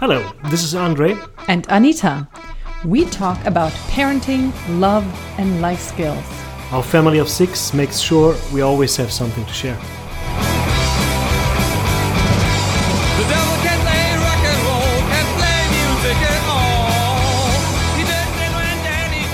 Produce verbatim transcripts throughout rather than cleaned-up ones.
Hello, this is Andre and Anita. We talk about parenting, love and life skills. Our family of six makes sure we always have something to share. The devil can play rock and roll, can play music at all. He doesn't mind any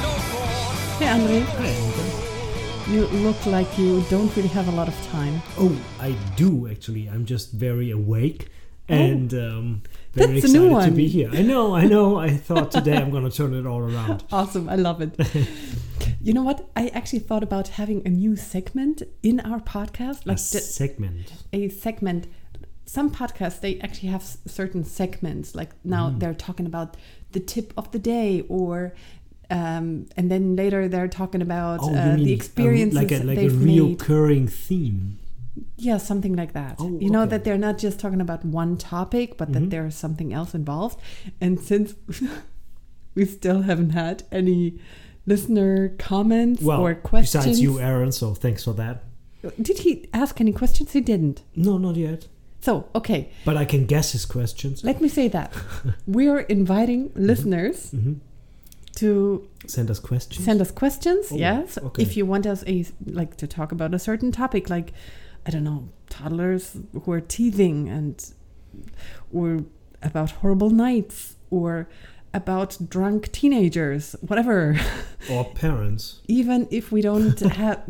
tone, no melody, no chord. Hey Andre. Hi. You look like you don't really have a lot of time. Oh, I do actually. I'm just very awake. And um, very That's excited to be here. I know, I know. I thought today I'm going to turn it all around. Awesome. I love it. You know what? I actually thought about having a new segment in our podcast. Like a segment. A segment. Some podcasts, they actually have certain segments. Like now mm. they're talking about the tip of the day or... Um, and then later they're talking about oh, uh, the experiences a, like a, like they've made. Like a reoccurring theme. Yeah, something like that. Oh, you know, okay. That they're not just talking about one topic, but mm-hmm. that there's something else involved. And since we still haven't had any listener comments well, or questions. Besides you, Aaron, so thanks for that. Did he ask any questions? He didn't. No, not yet. So, okay. But I can guess his questions. Let me say that. We are inviting listeners mm-hmm. to... Send us questions. Send us questions, oh, yes. Okay. If you want us a, like to talk about a certain topic, like... I don't know, toddlers who are teething and or about horrible nights or about drunk teenagers, whatever. Or parents. Even if we don't have,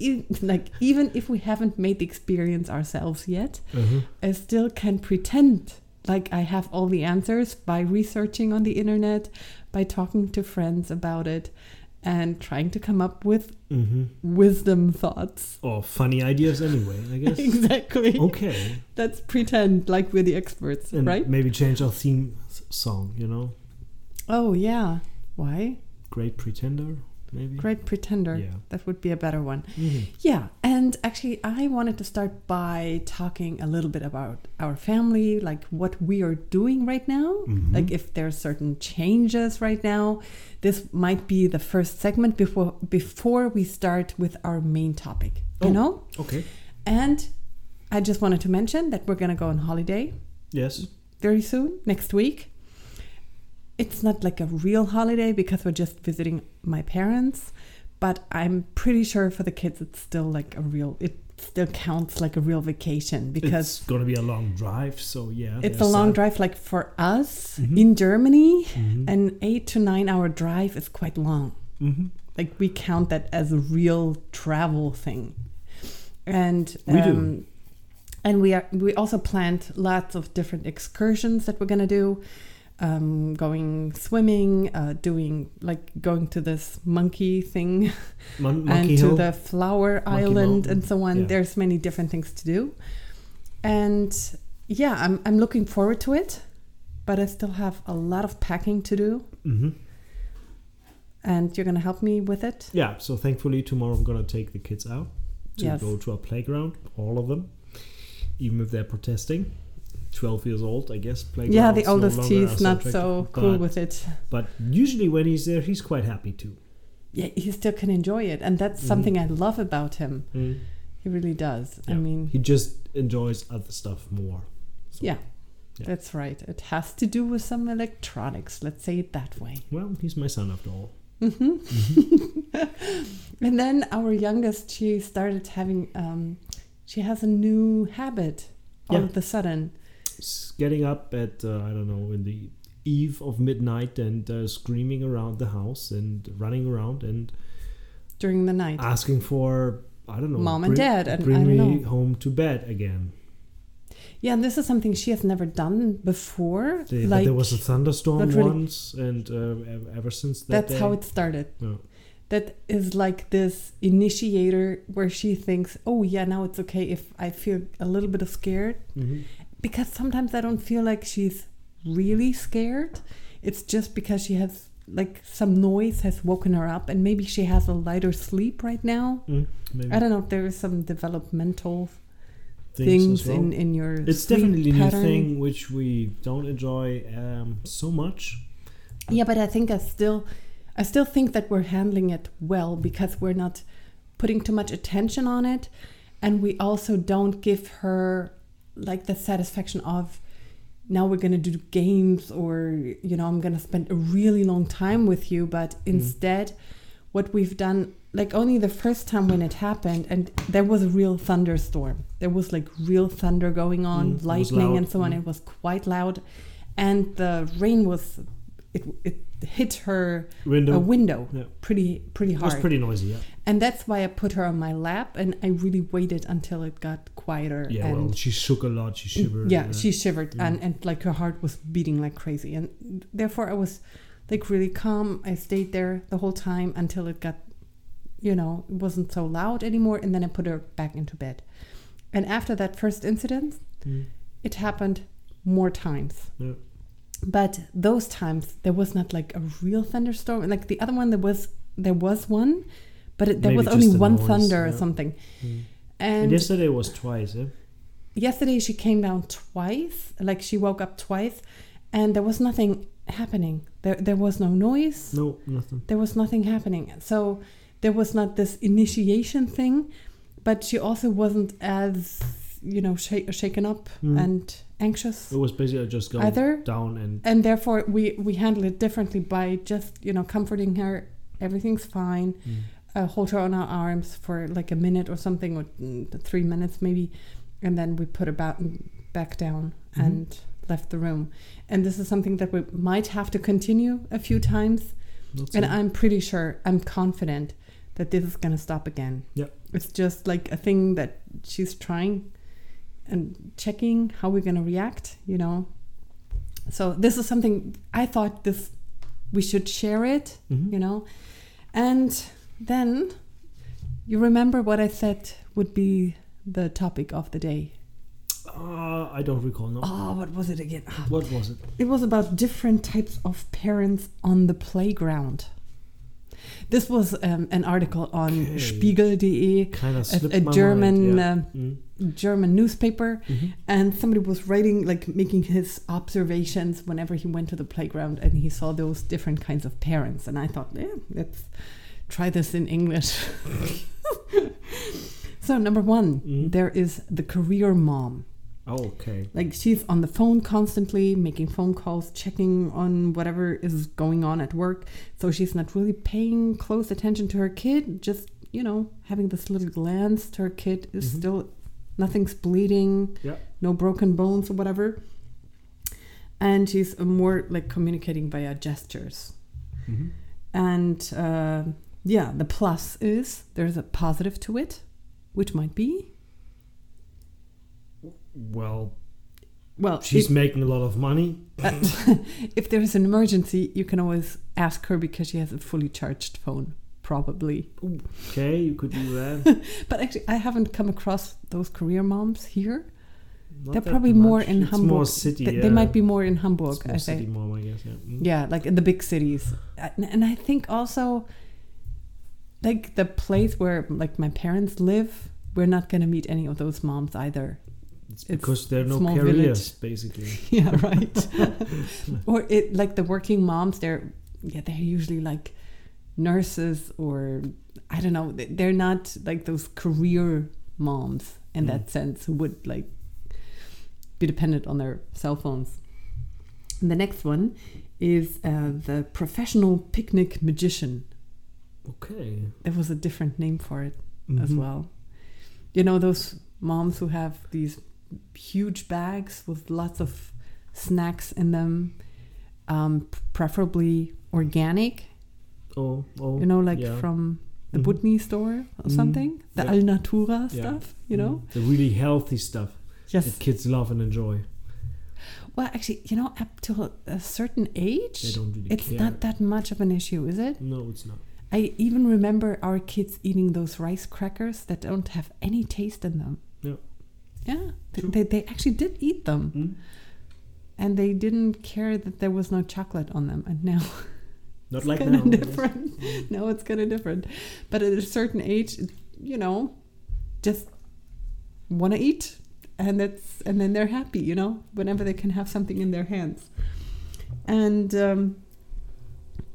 e- like, even if we haven't made the experience ourselves yet, mm-hmm. I still can pretend like I have all the answers by researching on the internet, by talking to friends about it. And trying to come up with mm-hmm. wisdom thoughts. Or funny ideas anyway, I guess. Exactly. Okay. Let's pretend like we're the experts, and right? Maybe change our theme song, you know? Oh, yeah. Why? Great Pretender, maybe? Great Pretender. Yeah. That would be a better one. Mm-hmm. Yeah. And actually, I wanted to start by talking a little bit about our family, like what we are doing right now. Mm-hmm. Like if there are certain changes right now. This might be the first segment before before we start with our main topic, you oh, know? Okay. And I just wanted to mention that we're going to go on holiday. Yes. Very soon, next week. It's not like a real holiday because we're just visiting my parents, but I'm pretty sure for the kids it's still like a real... It still counts like a real vacation because... It's going to be a long drive, so yeah. It's a long that. drive like for us mm-hmm. in Germany. Mm-hmm. An eight to nine hour drive is quite long. Mm-hmm. Like we count that as a real travel thing. And um, we do. And we, are, we also planned lots of different excursions that we're going to do. Um, going swimming, uh, doing like going to this monkey thing Mon- monkey and to hill. the flower monkey island mountain. And so on. Yeah. There's many different things to do. And yeah, I'm I'm looking forward to it, but I still have a lot of packing to do. Mm-hmm. And you're going to help me with it? Yeah. So thankfully tomorrow I'm going to take the kids out to yes. go to a playground, all of them, even if they're protesting. twelve years old, I guess. Yeah, the oldest, no he's not so cool but, with it. But usually when he's there, he's quite happy too. Yeah, he still can enjoy it. And that's mm-hmm. something I love about him. Mm-hmm. He really does. Yeah. I mean... He just enjoys other stuff more. So, yeah, yeah, that's right. It has to do with some electronics. Let's say it that way. Well, he's my son after all. Mm-hmm. Mm-hmm. And then our youngest, she started having... Um, she has a new habit all yeah. of a sudden. Getting up at uh, I don't know in the eve of midnight and uh, screaming around the house and running around and during the night asking for I don't know mom bring, and dad and bring I don't me know. home to bed again. Yeah, and this is something she has never done before. The, like, there was a thunderstorm really, once, and uh, ever since that that's day, how it started. No. That is like this initiator where she thinks, oh yeah, now it's okay if I feel a little bit of scared. Mm-hmm. Because sometimes I don't feel like she's really scared. It's just because she has, like, some noise has woken her up. And maybe she has a lighter sleep right now. Mm, maybe. I don't know if there is some developmental things, things well. in, in your It's sleep definitely a new thing which we don't enjoy um, so much. Yeah, but I think I still, I still think that we're handling it well because we're not putting too much attention on it. And we also don't give her... like the satisfaction of now we're going to do games, or, you know, I'm going to spend a really long time with you. But instead, mm. what we've done, like only the first time when it happened, and there was a real thunderstorm. There was like real thunder going on, mm. lightning and so on. Mm. It was quite loud. And the rain was, it it hit her window, a window yeah. pretty pretty hard. It was pretty noisy, yeah. And that's why I put her on my lap, and I really waited until it got quieter. Yeah, and well, she shook a lot, she shivered. Yeah, yeah. she shivered, yeah. and, and like her heart was beating like crazy. And therefore I was like really calm. I stayed there the whole time until it got, you know, it wasn't so loud anymore. And then I put her back into bed. And after that first incident, mm. it happened more times. Yeah. But those times there was not like a real thunderstorm, and like the other one there was there was one, but it, there Maybe was only one noise, thunder yeah. or something. Mm. And, and yesterday was twice. Eh? Yesterday she came down twice, like she woke up twice, and there was nothing happening. There there was no noise. No, nothing. There was nothing happening. So there was not this initiation thing, but she also wasn't as, you know, sh- shaken up mm. and anxious. It was basically just going either, down and... And therefore we, we handle it differently by just, you know, comforting her. Everything's fine. Mm. Uh, hold her on our arms for like a minute or something, or three minutes maybe. And then we put her back, back down mm-hmm. and left the room. And this is something that we might have to continue a few times. That's and it. I'm pretty sure, I'm confident that this is going to stop again. Yeah. It's just like a thing that she's trying and checking how we're going to react, you know. So this is something I thought this we should share it, mm-hmm. you know. And then you remember what I said would be the topic of the day? Uh, I don't recall, no. Oh, what was it again? Oh. What was it? It was about different types of parents on the playground. This was um, an article on okay. Spiegel dot de, kind of a, a German yeah. uh, mm. German newspaper, mm-hmm. and somebody was writing, like making his observations whenever he went to the playground and he saw those different kinds of parents. And I thought, yeah, let's try this in English. So number one, mm-hmm. there is the career mom. Oh, okay. Like she's on the phone constantly, making phone calls, checking on whatever is going on at work. So she's not really paying close attention to her kid. Just, you know, having this little glance to her kid is mm-hmm. still, nothing's bleeding, yeah. no broken bones or whatever. And she's more like communicating via gestures. Mm-hmm. And uh, yeah, the plus is there's a positive to it, which might be. Well, well, she's if, making a lot of money. Uh, if there is an emergency, you can always ask her because she has a fully charged phone, probably. Ooh, okay, you could do that. But actually, I haven't come across those career moms here. Not They're probably much. more in it's Hamburg. More city, they, yeah. they might be more in Hamburg, more I city think. Mom, I guess, yeah. Mm. yeah, like in the big cities. And, and I think also, like the place where like my parents live, we're not going to meet any of those moms either. It's because it's there are no careers, village. basically. Yeah, right. Or it like the working moms, they're yeah, they're usually like nurses or I don't know. They're not like those career moms in mm. that sense who would like be dependent on their cell phones. And the next one is uh, the professional picnic magician. Okay. There was a different name for it mm-hmm. as well. You know those moms who have these huge bags with lots of snacks in them, um, preferably organic. Oh, oh, you know, like yeah. from the mm-hmm. Putney store or mm-hmm. something. The yeah. Al Natura yeah. stuff, you mm-hmm. know. The really healthy stuff yes. that kids love and enjoy. Well, actually, you know, up to a certain age, they don't really it's care. Not that much of an issue, is it? No, it's not. I even remember our kids eating those rice crackers that don't have any taste in them. Yeah. Yeah, they, they actually did eat them. Mm. And they didn't care that there was no chocolate on them. And now Not it's like kind of different. Yes. Now it's kind of different. But at a certain age, you know, just want to eat. And that's and then they're happy, you know, whenever they can have something in their hands. And um,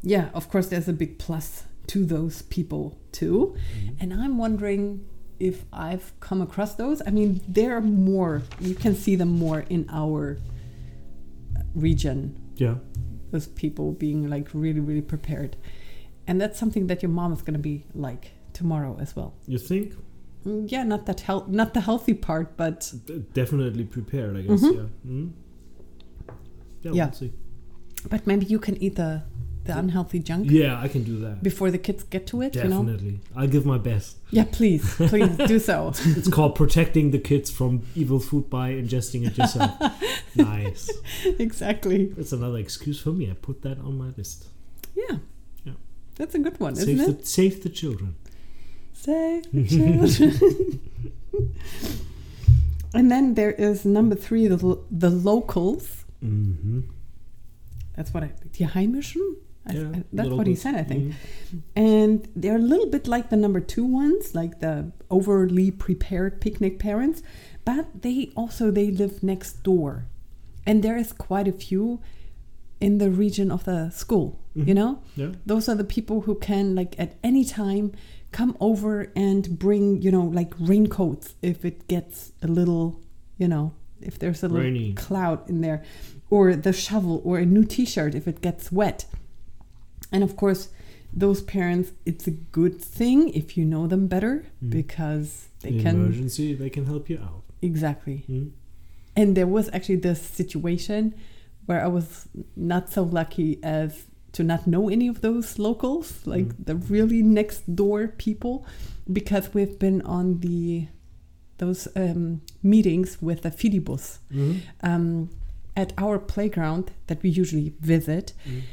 yeah, of course, there's a big plus to those people, too. Mm-hmm. And I'm wondering if I've come across those. I mean, they're more, you can see them more in our region. Yeah. With people being like really, really prepared. And that's something that your mom is going to be like tomorrow as well. You think? Yeah, not that health, not the healthy part, but definitely prepared, I guess. Mm-hmm. Yeah. Mm-hmm. Yeah, yeah. We'll see. But maybe you can eat the, the unhealthy junk. Yeah, I can do that before the kids get to it. Definitely, you know? I'll give my best. Yeah, please, please do so. It's, it's called protecting the kids from evil food by ingesting it yourself. Nice. Exactly. That's another excuse for me. I put that on my list. Yeah. Yeah. That's a good one, save isn't the, it? Save the children. Save the children. And then there is number three, the lo- the locals. Mm-hmm. That's what I die Heimischen. Yeah, I, that's what he said, I think. Mm-hmm. And they're a little bit like the number two ones, like the overly prepared picnic parents, but they also they live next door, and there is quite a few in the region of the school. Mm-hmm. You know, yeah. Those are the people who can like at any time come over and bring, you know, like raincoats if it gets a little, you know, if there's a rainy. Little cloud in there, or the shovel, or a new t-shirt if it gets wet. And of course, those parents, it's a good thing if you know them better, mm. because they in can... In emergency, they can help you out. Exactly. Mm. And there was actually this situation where I was not so lucky as to not know any of those locals, like mm. the really next door people, because we've been on the... those um, meetings with the Fidibus mm-hmm. um, at our playground that we usually visit. Mm.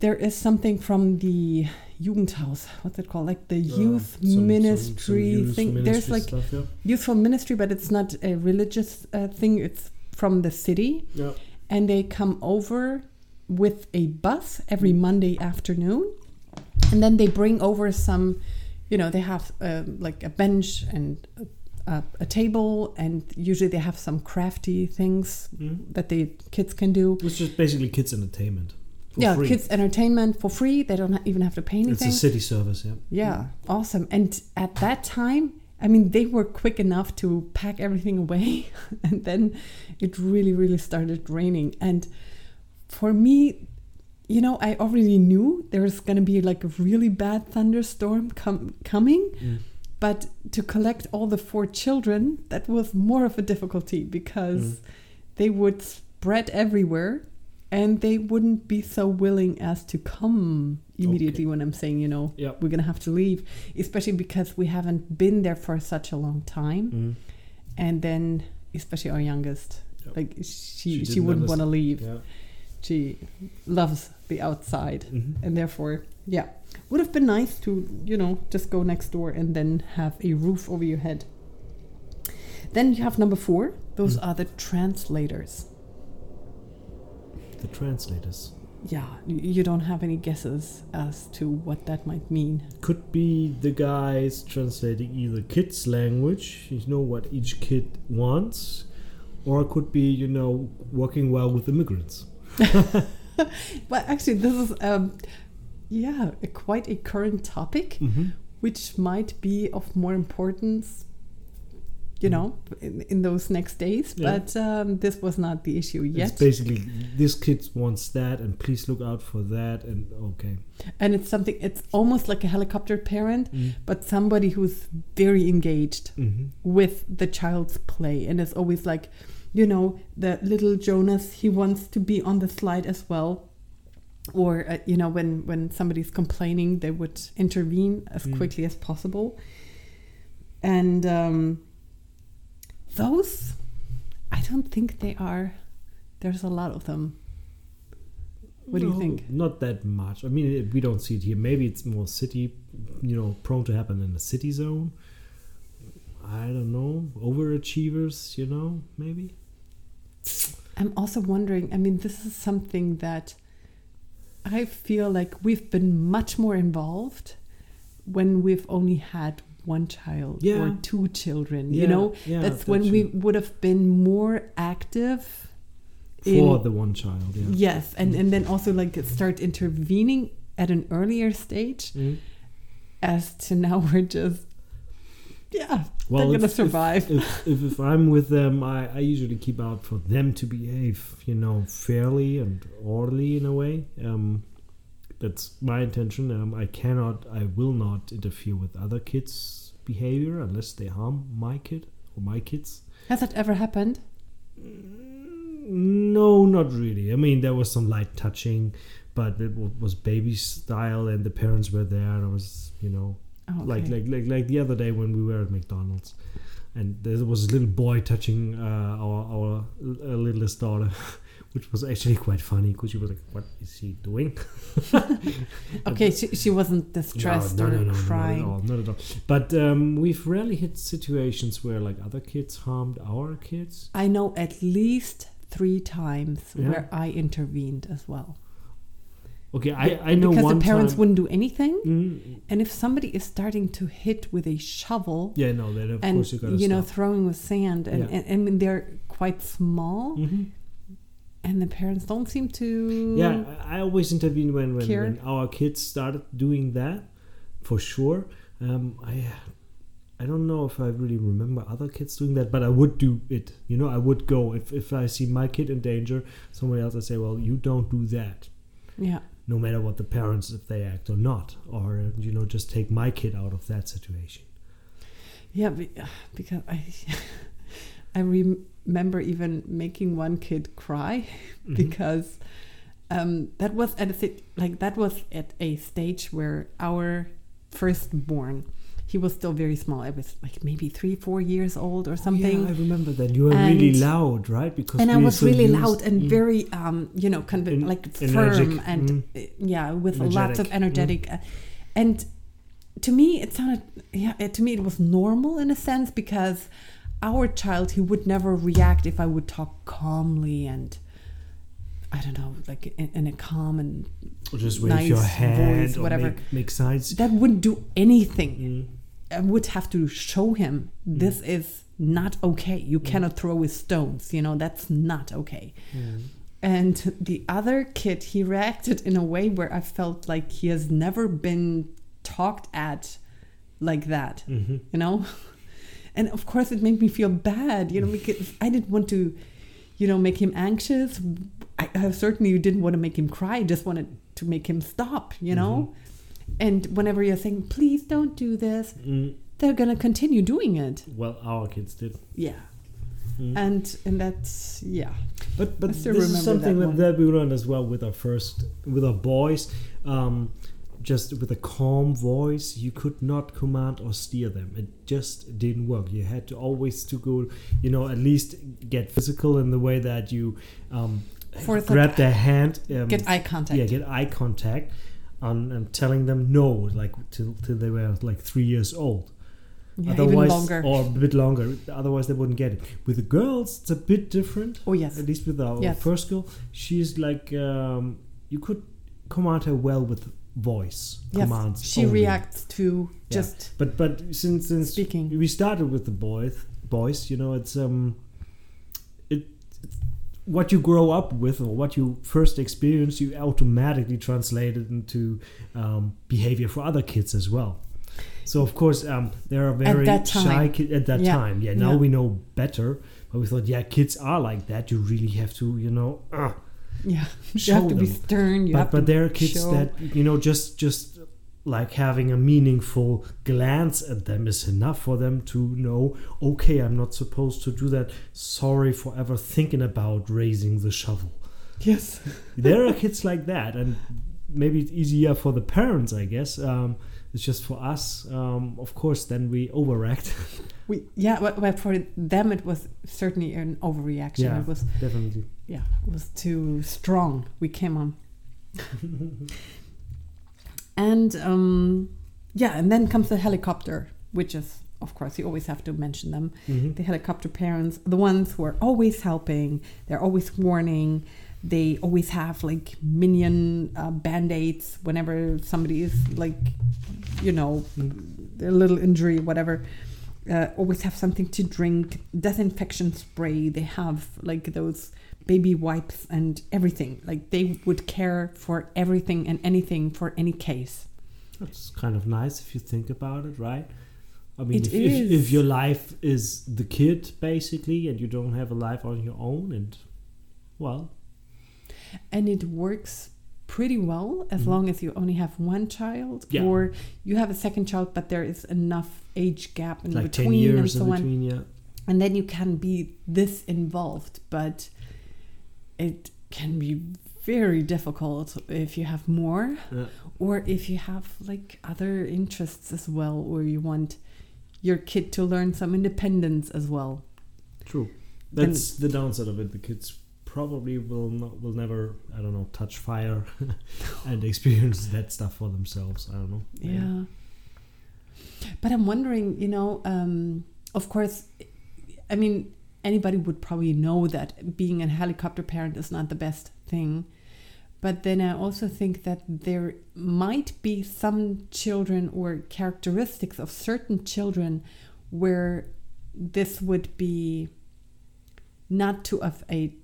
There is something from the Jugendhaus, what's it called? Like the uh, youth some, ministry some, some youth thing. Ministry There's like stuff, yeah. Youthful ministry, but it's not a religious uh, thing. It's from the city. Yeah. And they come over with a bus every mm. Monday afternoon. And then they bring over some, you know, they have uh, like a bench and a Uh, a table, and usually they have some crafty things mm. that the kids can do. It's just basically kids' entertainment. For yeah, free. Kids' entertainment for free. They don't ha- even have to pay anything. It's a city service, yeah. Yeah, mm. awesome. And at that time, I mean, they were quick enough to pack everything away, and then it really, really started raining. And for me, you know, I already knew there was going to be like a really bad thunderstorm com- coming. Mm. But to collect all the four children, that was more of a difficulty because mm. they would spread everywhere and they wouldn't be so willing as to come immediately okay. when I'm saying, you know, yep. we're going to have to leave, especially because we haven't been there for such a long time. Mm. And then especially our youngest, yep. like she, she, she wouldn't want to leave. Yeah. She loves the outside mm-hmm. and therefore, yeah. Would have been nice to, you know, just go next door and then have a roof over your head. Then you have number four. Those mm. are the translators. The translators. Yeah, you don't have any guesses as to what that might mean. Could be the guys translating either kids' language, you know, what each kid wants, or it could be, you know, working well with immigrants. Well, actually, this is... Um, Yeah, a, quite a current topic, mm-hmm. which might be of more importance, you mm. know, in, in those next days. Yeah. But um, this was not the issue yet. It's basically, this kid wants that, and please look out for that, and okay. And it's something, it's almost like a helicopter parent, mm. but somebody who's very engaged mm-hmm. with the child's play. And it's always like, you know, the little Jonas, he wants to be on the slide as well. Or, uh, you know, when, when somebody's complaining, they would intervene as mm. quickly as possible. And um, those, I don't think they are, there's a lot of them. What no, do you think? Not that much. I mean, we don't see it here. Maybe it's more city, you know, prone to happen in the city zone. I don't know. Overachievers, you know, maybe. I'm also wondering, I mean, this is something that... I feel like we've been much more involved when we've only had one child yeah. or two children, yeah. you know? Yeah, that's, that's when true. We would have been more active. For in, the one child, yeah. Yes, and, and then also like start intervening at an earlier stage mm. as to now we're just... Yeah, well, they're going to survive. If, if, if I'm with them, I, I usually keep out for them to behave, you know, fairly and orderly in a way. Um, that's my intention. Um, I cannot, I will not interfere with other kids' behavior unless they harm my kid or my kids. Has that ever happened? No, not really. I mean, there was some light touching, but it was baby style and the parents were there and I was, you know... Oh, okay. Like like like like the other day when we were at McDonald's, and there was a little boy touching uh, our our uh, littlest daughter, which was actually quite funny because she was like, "What is she doing?" Okay, she she wasn't distressed no, no, or no, no, crying. No, not at all. Not at all. But um, we've rarely hit situations where like other kids harmed our kids. I know at least three times yeah. where I intervened as well. Okay, I, I know because one the parents time, wouldn't do anything, mm-hmm. and if somebody is starting to hit with a shovel, yeah, no, then of and, course you got to you stop. know throwing with sand, and yeah. and, and, and they're quite small, mm-hmm. and the parents don't seem to. Yeah, I always intervene when when, when our kids started doing that, for sure. Um, I I don't know if I really remember other kids doing that, but I would do it. You know, I would go if if I see my kid in danger, somebody else, I say, well, you don't do that. Yeah. No matter what the parents, if they act or not, or, you know, just take my kid out of that situation. Yeah, because I I remember even making one kid cry mm-hmm. because um, that was at a, like that was at a stage where our firstborn, he was still very small. I was like maybe three, four years old or something. Yeah, I remember that. You were and, really loud, right? Because and I was so really used, loud and mm, very, um, you know, conv- en- like firm energetic, and mm, yeah, with energetic, lots of energetic. Mm. Uh, and to me, it sounded, yeah, it, to me it was normal in a sense because our child, he would never react if I would talk calmly and I don't know, like in, in a calm and or just wave nice your hand voice, or whatever. Make, make signs. That wouldn't do anything. Mm. I would have to show him this mm. is not okay. You mm. cannot throw with stones. You know, that's not okay. Mm. And the other kid, he reacted in a way where I felt like he has never been talked at like that, mm-hmm. you know? And of course it made me feel bad, you know, because I didn't want to, you know, make him anxious. I, I certainly didn't want to make him cry. I just wanted to make him stop, you know? Mm-hmm. And whenever you're saying, please don't do this, mm. they're going to continue doing it. Well, our kids did. Yeah. Mm. And and that's, yeah. But but this is something that, that we learned as well with our first, with our boys. Um, just with a calm voice, you could not command or steer them. It just didn't work. You had to always to go, you know, at least get physical in the way that you... Um, Fourth grab their hand, um, get eye contact. Yeah, get eye contact, um, and telling them no, like till till they were like three years old. Yeah, otherwise, even longer. Or a bit longer. Otherwise, they wouldn't get it. With the girls, it's a bit different. Oh yes. At least with our yes. first girl, she's like um, you could command her well with voice yes. commands. She only. reacts to yeah. just. But but since since speaking. we started with the boys, boys, you know, it's um, it. It's, what you grow up with or what you first experience, you automatically translate it into um, behavior for other kids as well. So, of course, um, there are very shy kids at that yeah. time. Yeah, now yeah. we know better. But we thought, yeah, kids are like that. You really have to, you know, uh, yeah, show you have to them. be stern. You but, have but to there are kids show. that, you know, just just like having a meaningful glance at them is enough for them to know, okay, I'm not supposed to do that. Sorry for ever thinking about raising the shovel. Yes. There are kids like that, and maybe it's easier for the parents, I guess. Um, it's just for us, um, of course, then we overreact. we Yeah, but, but for them it was certainly an overreaction. Yeah, it was, definitely. Yeah, it was too strong. We came on. And um, yeah, and then comes the helicopter, which is, of course, you always have to mention them. Mm-hmm. The helicopter parents, the ones who are always helping, they're always warning. They always have like minion uh, band-aids whenever somebody is like, you know, a little injury, whatever. Uh, always have something to drink, disinfection spray. They have like those baby wipes and everything. Like they would care for everything and anything for any case. That's kind of nice if you think about it, right? I mean, it if, is. If, if your life is the kid, basically, and you don't have a life on your own, and, well... And it works pretty well as mm-hmm. long as you only have one child, yeah. or you have a second child, but there is enough age gap in like between. ten years and so in between, yeah. And then you can be this involved, but it can be very difficult if you have more, yeah. or if you have like other interests as well, or you want your kid to learn some independence as well. True. That's and, the downside of it. The kids probably will not, will never, I don't know, touch fire and experience that stuff for themselves. I don't know. Yeah. yeah. But I'm wondering, you know, um, of course, I mean, anybody would probably know that being a helicopter parent is not the best thing. But then I also think that there might be some children or characteristics of certain children where this would be not too of a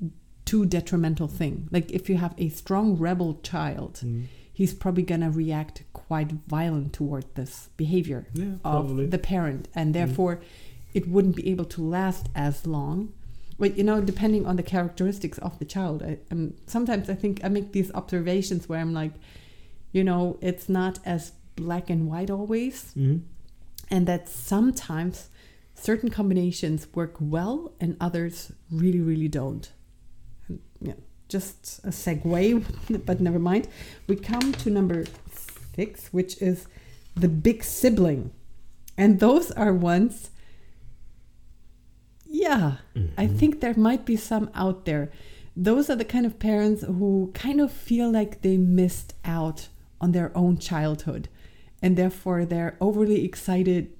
too detrimental thing. Like if you have a strong rebel child, mm-hmm. he's probably going to react quite violent toward this behavior yeah, of probably. the parent. And therefore... Mm-hmm. It wouldn't be able to last as long. But, you know, depending on the characteristics of the child. I, and sometimes I think I make these observations where I'm like, you know, it's not as black and white always. Mm-hmm. And that sometimes certain combinations work well and others really, really don't. And yeah, just a segue, but never mind. We come to number six, which is the big sibling. And those are ones... Yeah, mm-hmm. I think there might be some out there. Those are the kind of parents who kind of feel like they missed out on their own childhood. And therefore, they're overly excited.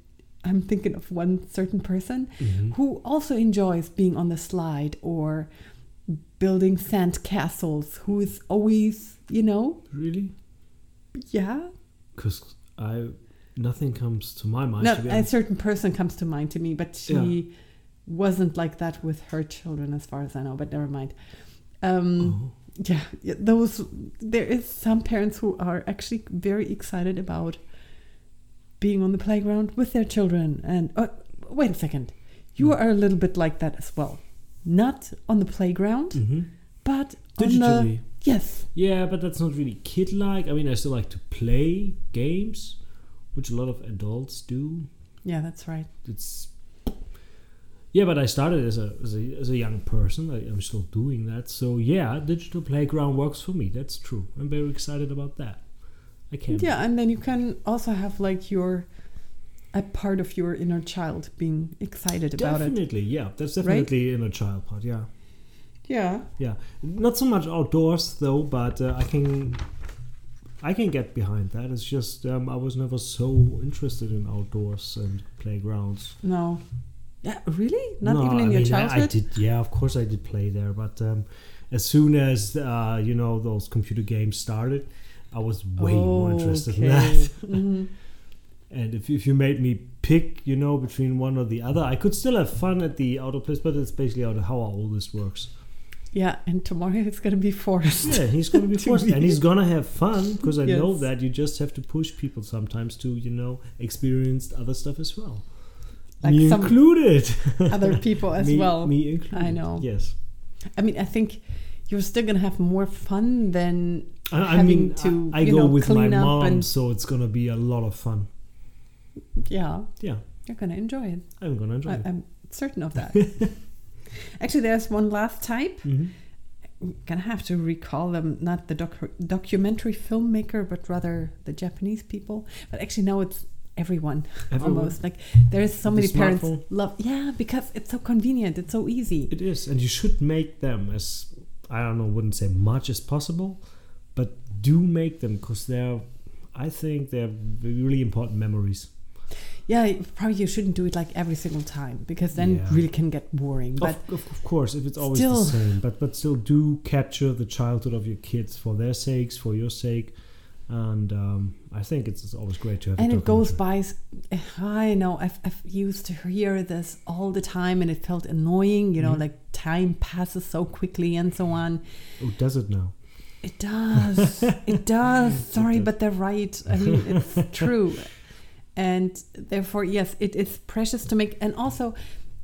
I'm thinking of one certain person mm-hmm. who also enjoys being on the slide or building sand castles, who is always, you know. Really? Yeah. Because I nothing comes to my mind. No, a certain person comes to mind to me, but she... Yeah. wasn't like that with her children as far as I know, but never mind. Um, oh. Yeah, those there is some parents who are actually very excited about being on the playground with their children. And oh, wait a second, you mm. are a little bit like that as well. Not on the playground, mm-hmm. but digitally. On the... Yes. Yeah, but that's not really kid-like. I mean, I still like to play games, which a lot of adults do. Yeah, that's right. It's... Yeah, but I started as a, as a as a young person. I, I'm still doing that. So yeah, digital playground works for me. That's true. I'm very excited about that. I can. Yeah, and then you can also have like your a part of your inner child being excited definitely, about it. Definitely, yeah. That's definitely right? Inner child part. Yeah. Yeah. Yeah. Not so much outdoors though, but uh, I can I can get behind that. It's just um, I was never so interested in outdoors and playgrounds. No. Yeah, really? Not no, even in I your mean, childhood? I, I did, yeah, of course I did play there. But um, as soon as, uh, you know, those computer games started, I was way oh, more interested okay. in that. Mm-hmm. And if, if you made me pick, you know, between one or the other, I could still have fun at the outdoor place, but it's basically how our oldest works. Yeah, and tomorrow it's going to be forced. Yeah, he's going to be forced. And he's going to have fun, because I yes. know that you just have to push people sometimes to, you know, experience other stuff as well. Like me some included. Other people as me, well. Me included. I know. Yes. I mean, I think you're still going to have more fun than I, I having mean, to, I, I you go know, with my mom, and... so it's going to be a lot of fun. Yeah. Yeah. You're going to enjoy it. I'm going to enjoy I, it. I'm certain of that. Actually, there's one last type. Mm-hmm. I'm going to have to recall them. Not the docu- documentary filmmaker, but rather the Japanese people. But actually, now it's Everyone, Everyone almost like there is so many parents love yeah because it's so convenient, it's so easy. It is, and you should make them as I don't know, wouldn't say much as possible, but do make them because they're I think they're really important memories. Yeah, probably you shouldn't do it like every single time because then yeah. it really can get boring. But of, of, of course, if it's always still, the same, but but still do capture the childhood of your kids for their sakes, for your sake. And um, I think it's, it's always great to have. And it goes by. I know I've, I've used to hear this all the time, and it felt annoying. You know, mm-hmm. like time passes so quickly and so on. Oh, does it now? It does. It does. Sorry, it does. But they're right. I mean, it's true. And therefore, yes, it is precious to make. And also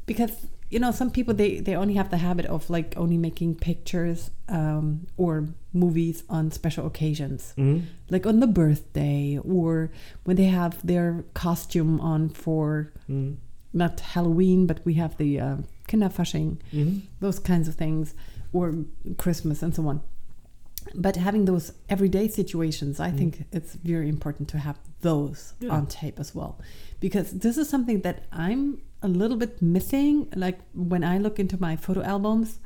because, you know, some people, they, they only have the habit of like only making pictures um, or movies on special occasions, mm-hmm. like on the birthday or when they have their costume on for mm-hmm. not Halloween, but we have the uh, Kinderfasching, mm-hmm. those kinds of things, or Christmas and so on. But having those everyday situations, I mm. think it's very important to have those yeah. on tape as well, because this is something that I'm a little bit missing. Like when I look into my photo albums,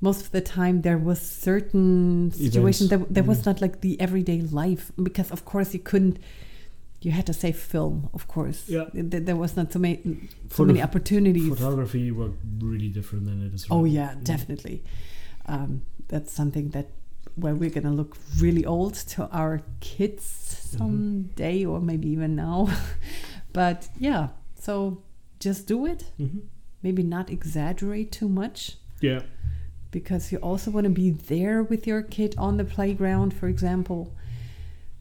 most of the time there was certain situations that there mm. was not like the everyday life, because of course you couldn't, you had to save film, of course. Yeah. There was not so many, so Photo- many opportunities. Photography were really different than it is. Oh really. yeah, definitely. Yeah. Um, that's something that, well, we're gonna look really old to our kids someday, mm-hmm. or maybe even now. But yeah, so just do it. Mm-hmm. Maybe not exaggerate too much. Yeah. Because you also want to be there with your kid on the playground, for example.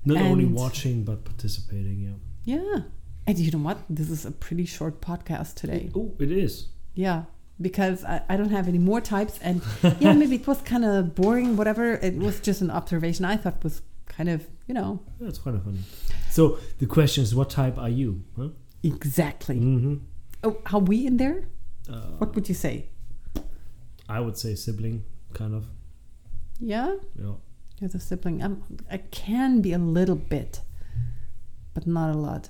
Not and only watching, but participating. Yeah. Yeah. And you know what? This is a pretty short podcast today. Oh, it is. Yeah. Because I, I don't have any more types, and yeah, maybe it was kind of boring, whatever. It was just an observation I thought was kind of, you know. That's kind of funny. So the question is, what type are you? Huh? Exactly. Mm-hmm. Oh, are we in there? Uh, what would you say? I would say sibling, kind of. Yeah? Yeah. You're the sibling. I'm, I can be a little bit, but not a lot.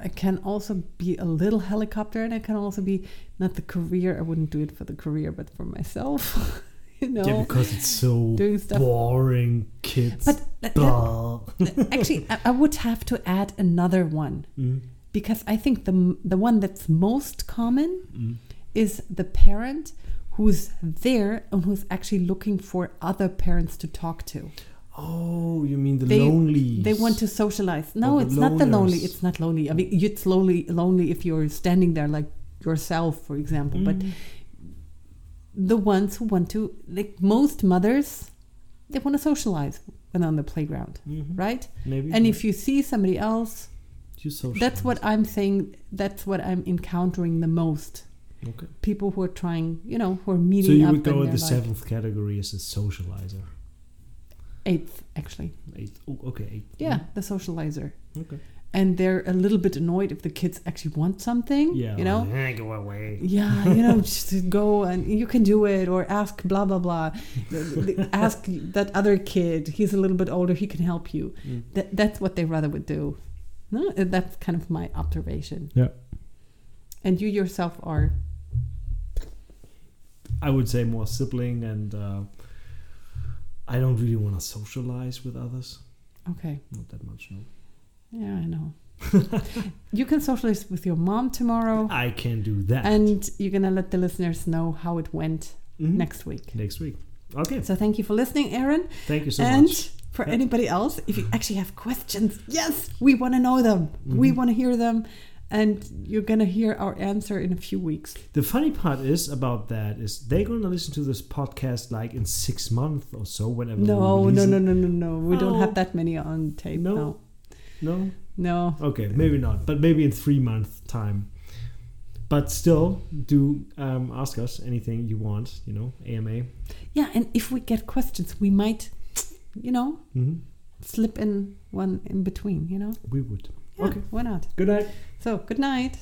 I can also be a little helicopter, and I can also be not the career. I wouldn't do it for the career, but for myself, you know. Yeah, because it's so boring, kids. But that, that, actually, I, I would have to add another one, mm. because I think the the one that's most common mm. is the parent who's there and who's actually looking for other parents to talk to. Oh, you mean the they, lonely? They want to socialize. No, it's loners. not the lonely. It's not lonely. I mean, it's lonely, lonely if you're standing there like yourself, for example. Mm. But the ones who want to, like most mothers, they want to socialize when on the playground, mm-hmm. right? Maybe. And if you see somebody else, you socialize. That's what I'm saying. That's what I'm encountering the most. Okay. People who are trying, you know, who are meeting up. So you up would go in the seventh life. category as a socializer. Eighth, actually. Eighth. Oh, okay. Eighth. Yeah, the socializer. Okay. And they're a little bit annoyed if the kids actually want something. Yeah. You know. Like, go away. Yeah, you know, just go and you can do it, or ask blah blah blah. Ask that other kid. He's a little bit older. He can help you. Mm. That that's what they rather would do. No, that's kind of my observation. Yeah. And you yourself are. I would say more sibling and. Uh, I don't really want to socialize with others. Okay. Not that much, no. Yeah, I know. You can socialize with your mom tomorrow. I can do that. And you're going to let the listeners know how it went mm-hmm. next week. Next week. Okay. So thank you for listening, Aaron. Thank you so and much. And for yeah. anybody else, if you actually have questions, yes, we want to know them. Mm-hmm. We want to hear them. And you're going to hear our answer in a few weeks. The funny part is about that is they're going to listen to this podcast like in six months or so. Whenever no, no, no, no, no, no. We oh. don't have that many on tape. No. no, no, no. Okay, maybe not. But maybe in three months time. But still, do um, ask us anything you want. You know, A M A. Yeah, and if we get questions, we might, you know, mm-hmm. slip in one in between. You know, we would. Yeah, okay. Why not? Good night. So, good night.